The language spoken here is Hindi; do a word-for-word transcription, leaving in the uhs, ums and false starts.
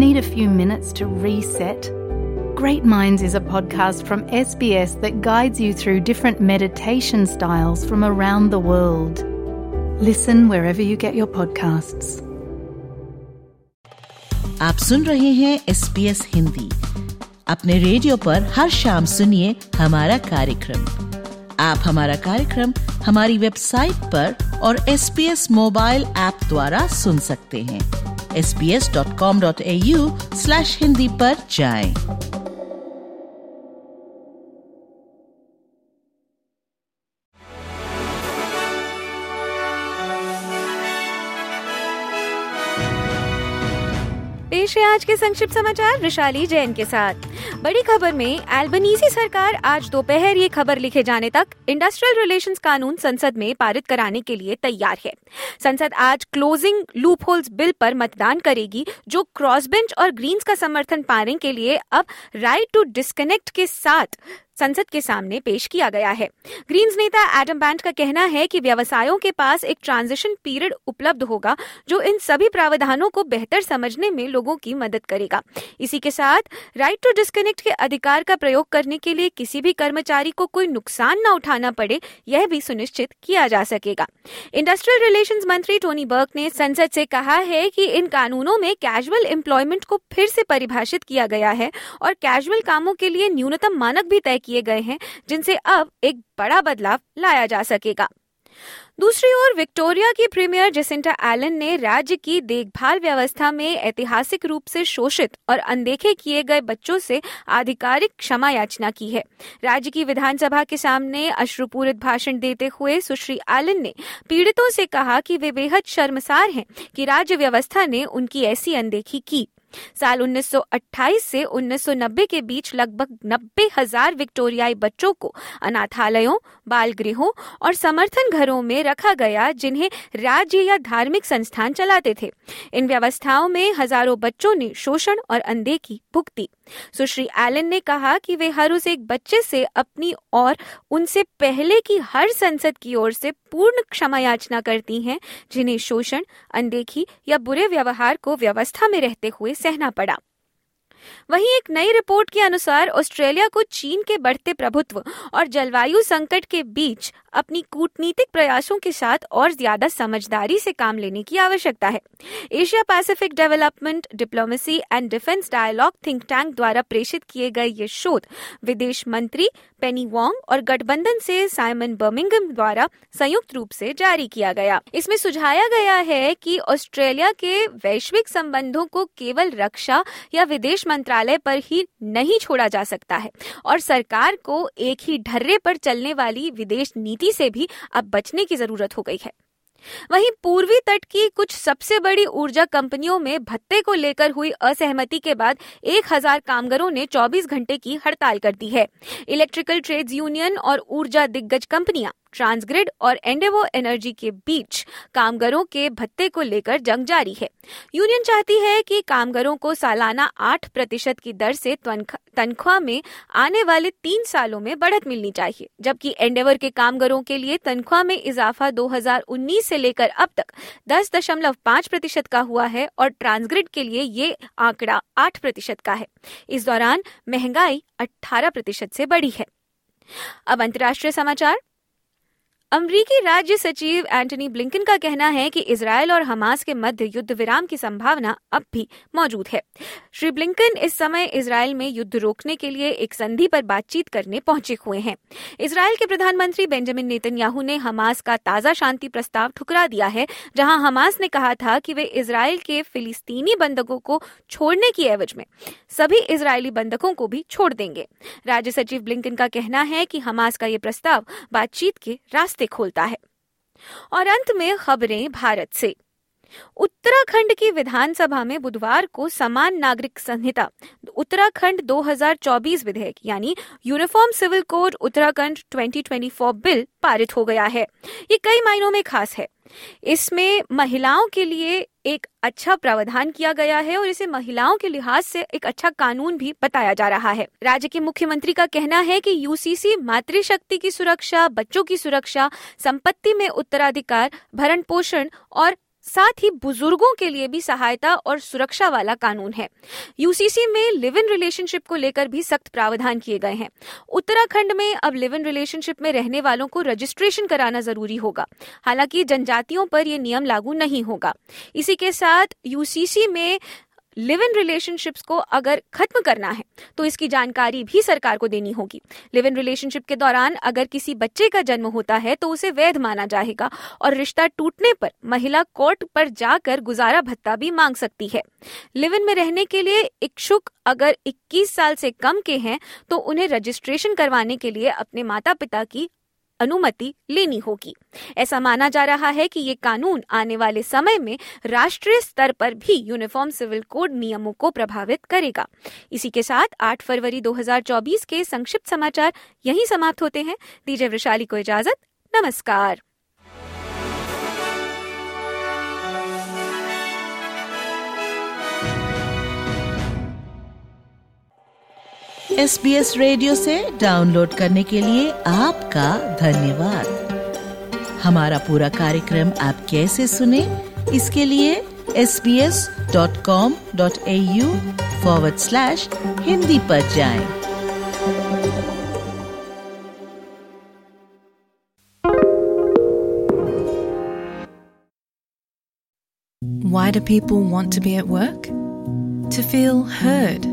Need a few minutes to reset? Great Minds is a podcast from S B S that guides you through different meditation styles from around the world. Listen wherever you get your podcasts. आप सुन रहे हैं S B S हिंदी। अपने रेडियो पर हर शाम सुनिए हमारा कार्यक्रम। आप हमारा कार्यक्रम हमारी वेबसाइट पर और S B S mobile app द्वारा सुन सकते हैं। S B S dot com dot A U slash Hindi पर जाएं। पेश है आज के संक्षिप्त समाचार विशाली जैन के साथ। बड़ी खबर में अल्बनीजी सरकार आज दोपहर ये खबर लिखे जाने तक इंडस्ट्रियल रिलेशंस कानून संसद में पारित कराने के लिए तैयार है। संसद आज क्लोजिंग लूपहोल्स बिल पर मतदान करेगी, जो क्रॉसबेंच और ग्रीन्स का समर्थन पाने के लिए अब राइट टू डिस्कनेक्ट के साथ संसद के सामने पेश किया गया है। ग्रीन्स नेता एडम बैंक का कहना है कि व्यवसायों के पास एक ट्रांजिशन पीरियड उपलब्ध होगा, जो इन सभी प्रावधानों को बेहतर समझने में लोगों की मदद करेगा। इसी के साथ राइट टू डिस्कनेक्ट के अधिकार का प्रयोग करने के लिए किसी भी कर्मचारी को कोई नुकसान न उठाना पड़े, यह भी सुनिश्चित किया जा सकेगा। इंडस्ट्रियल रिलेशंस मंत्री टोनी बर्क ने संसद से कहा है कि इन कानूनों में कैजुअल एम्प्लॉयमेंट को फिर से परिभाषित किया गया है और कैजुअल कामों के लिए न्यूनतम मानक भी तय किए गए हैं, जिनसे अब एक बड़ा बदलाव लाया जा सकेगा। दूसरी ओर विक्टोरिया की प्रीमियर जेसिंटा एलन ने राज्य की देखभाल व्यवस्था में ऐतिहासिक रूप से शोषित और अनदेखे किए गए बच्चों से आधिकारिक क्षमा याचना की है। राज्य की विधानसभा के सामने अश्रुपूरित भाषण देते हुए सुश्री एलन ने पीड़ितों से कहा कि वे बेहद शर्मसार हैं कि राज्य व्यवस्था ने उनकी ऐसी अनदेखी की। साल उन्नीस सौ अट्ठाईस से उन्नीस सौ नब्बे के बीच लगभग नब्बे हजार विक्टोरियाई बच्चों को अनाथालयों, बाल गृहों और समर्थन घरों में रखा गया, जिन्हें राज्य या धार्मिक संस्थान चलाते थे। इन व्यवस्थाओं में हजारों बच्चों ने शोषण और अनदेखी भुगती। सुश्री एलन ने कहा कि वे हर उस एक बच्चे से अपनी और उनसे पहले की हर संसद की ओर से पूर्ण क्षमा याचना करती हैं, जिन्हें शोषण, अनदेखी या बुरे व्यवहार को व्यवस्था में रहते हुए सहना पड़ा। वहीं एक नई रिपोर्ट के अनुसार ऑस्ट्रेलिया को चीन के बढ़ते प्रभुत्व और जलवायु संकट के बीच अपनी कूटनीतिक प्रयासों के साथ और ज्यादा समझदारी से काम लेने की आवश्यकता है। Asia Pacific development, diplomacy and defence dialogue think tank द्वारा प्रेषित किए गए ये शोध विदेश मंत्री पेनी वांग और गठबंधन से साइमन बर्मिंघम द्वारा संयुक्त रूप से जारी किया गया। इसमें सुझाया गया है कि ऑस्ट्रेलिया के वैश्विक संबंधों को केवल रक्षा या विदेश मंत्रालय पर ही नहीं छोड़ा जा सकता है और सरकार को एक ही ढर्रे पर चलने वाली विदेश नीति से भी अब बचने की जरूरत हो गई है। वहीं पूर्वी तट की कुछ सबसे बड़ी ऊर्जा कंपनियों में भत्ते को लेकर हुई असहमति के बाद एक हजार कामगारों ने चौबीस घंटे की हड़ताल कर दी है। इलेक्ट्रिकल ट्रेड्स यूनियन और ऊर्जा दिग्गज कंपनियां ट्रांसग्रिड और एंडेवर एनर्जी के बीच कामगारों के भत्ते को लेकर जंग जारी है। यूनियन चाहती है कि कामगारों को सालाना आठ प्रतिशत की दर से तनख्वाह में आने वाले तीन सालों में बढ़त मिलनी चाहिए, जबकि एंडेवर के कामगारों के लिए तनख्वाह में इजाफा दो हजार उन्नीस से लेकर अब तक दस दशमलव पाँच प्रतिशत का हुआ है और ट्रांसग्रिड के लिए ये आंकड़ा आठ प्रतिशत का है। इस दौरान महंगाई अठारह प्रतिशत से बढ़ी है। अब अंतर्राष्ट्रीय समाचार। अमरीकी राज्य सचिव एंटनी ब्लिंकन का कहना है कि इजराइल और हमास के मध्य युद्ध विराम की संभावना अब भी मौजूद है। श्री ब्लिंकन इस समय इजराइल में युद्ध रोकने के लिए एक संधि पर बातचीत करने पहुंचे हुए हैं। इजराइल के प्रधानमंत्री बेंजामिन नेतन्याहू ने हमास का ताज़ा शांति प्रस्ताव ठुकरा दिया है, जहां हमास ने कहा था कि वे इजराइल के फिलिस्तीनी बंधकों को छोड़ने की एवज में सभी इजरायली बंधकों को भी छोड़ देंगे। राज्य सचिव ब्लिंकन का कहना है कि हमास का ये प्रस्ताव बातचीत के रास्ते खोलता है। और अंत में खबरें भारत से। उत्तराखंड की विधानसभा में बुधवार को समान नागरिक संहिता उत्तराखंड दो हजार चौबीस विधेयक यानी यूनिफॉर्म सिविल कोड उत्तराखंड दो हजार चौबीस बिल पारित हो गया है। ये कई मायनों में खास है। इसमें महिलाओं के लिए एक अच्छा प्रावधान किया गया है और इसे महिलाओं के लिहाज से एक अच्छा कानून भी बताया जा रहा है। राज्य के मुख्यमंत्री का कहना है कि यूसीसी मातृशक्ति की सुरक्षा, बच्चों की सुरक्षा, संपत्ति में उत्तराधिकार, भरण पोषण और साथ ही बुजुर्गों के लिए भी सहायता और सुरक्षा वाला कानून है। यूसीसी में लिव इन रिलेशनशिप को लेकर भी सख्त प्रावधान किए गए हैं। उत्तराखंड में अब लिव इन रिलेशनशिप में रहने वालों को रजिस्ट्रेशन कराना जरूरी होगा, हालांकि जनजातियों पर यह नियम लागू नहीं होगा। इसी के साथ यूसीसी में लिव इन रिलेशनशिप्स को अगर खत्म करना है तो इसकी जानकारी भी सरकार को देनी होगी। लिव इन रिलेशनशिप के दौरान अगर किसी बच्चे का जन्म होता है तो उसे वैध माना जाएगा और रिश्ता टूटने पर महिला कोर्ट पर जाकर गुजारा भत्ता भी मांग सकती है। लिव इन में रहने के लिए इच्छुक अगर इक्कीस साल से कम के हैं तो उन्हें रजिस्ट्रेशन करवाने के लिए अपने माता पिता की अनुमति लेनी होगी। ऐसा माना जा रहा है कि ये कानून आने वाले समय में राष्ट्रीय स्तर पर भी यूनिफॉर्म सिविल कोड नियमों को प्रभावित करेगा। इसी के साथ आठ फरवरी दो हज़ार चौबीस के संक्षिप्त समाचार यहीं समाप्त होते हैं। दीजिए विशाली को इजाजत, नमस्कार। एस बी एस रेडियो से डाउनलोड करने के लिए आपका धन्यवाद। हमारा पूरा कार्यक्रम आप कैसे सुने इसके लिए S B S dot com dot A U forward slash Hindi पर जाएं। Why do people want to be at work? To feel heard,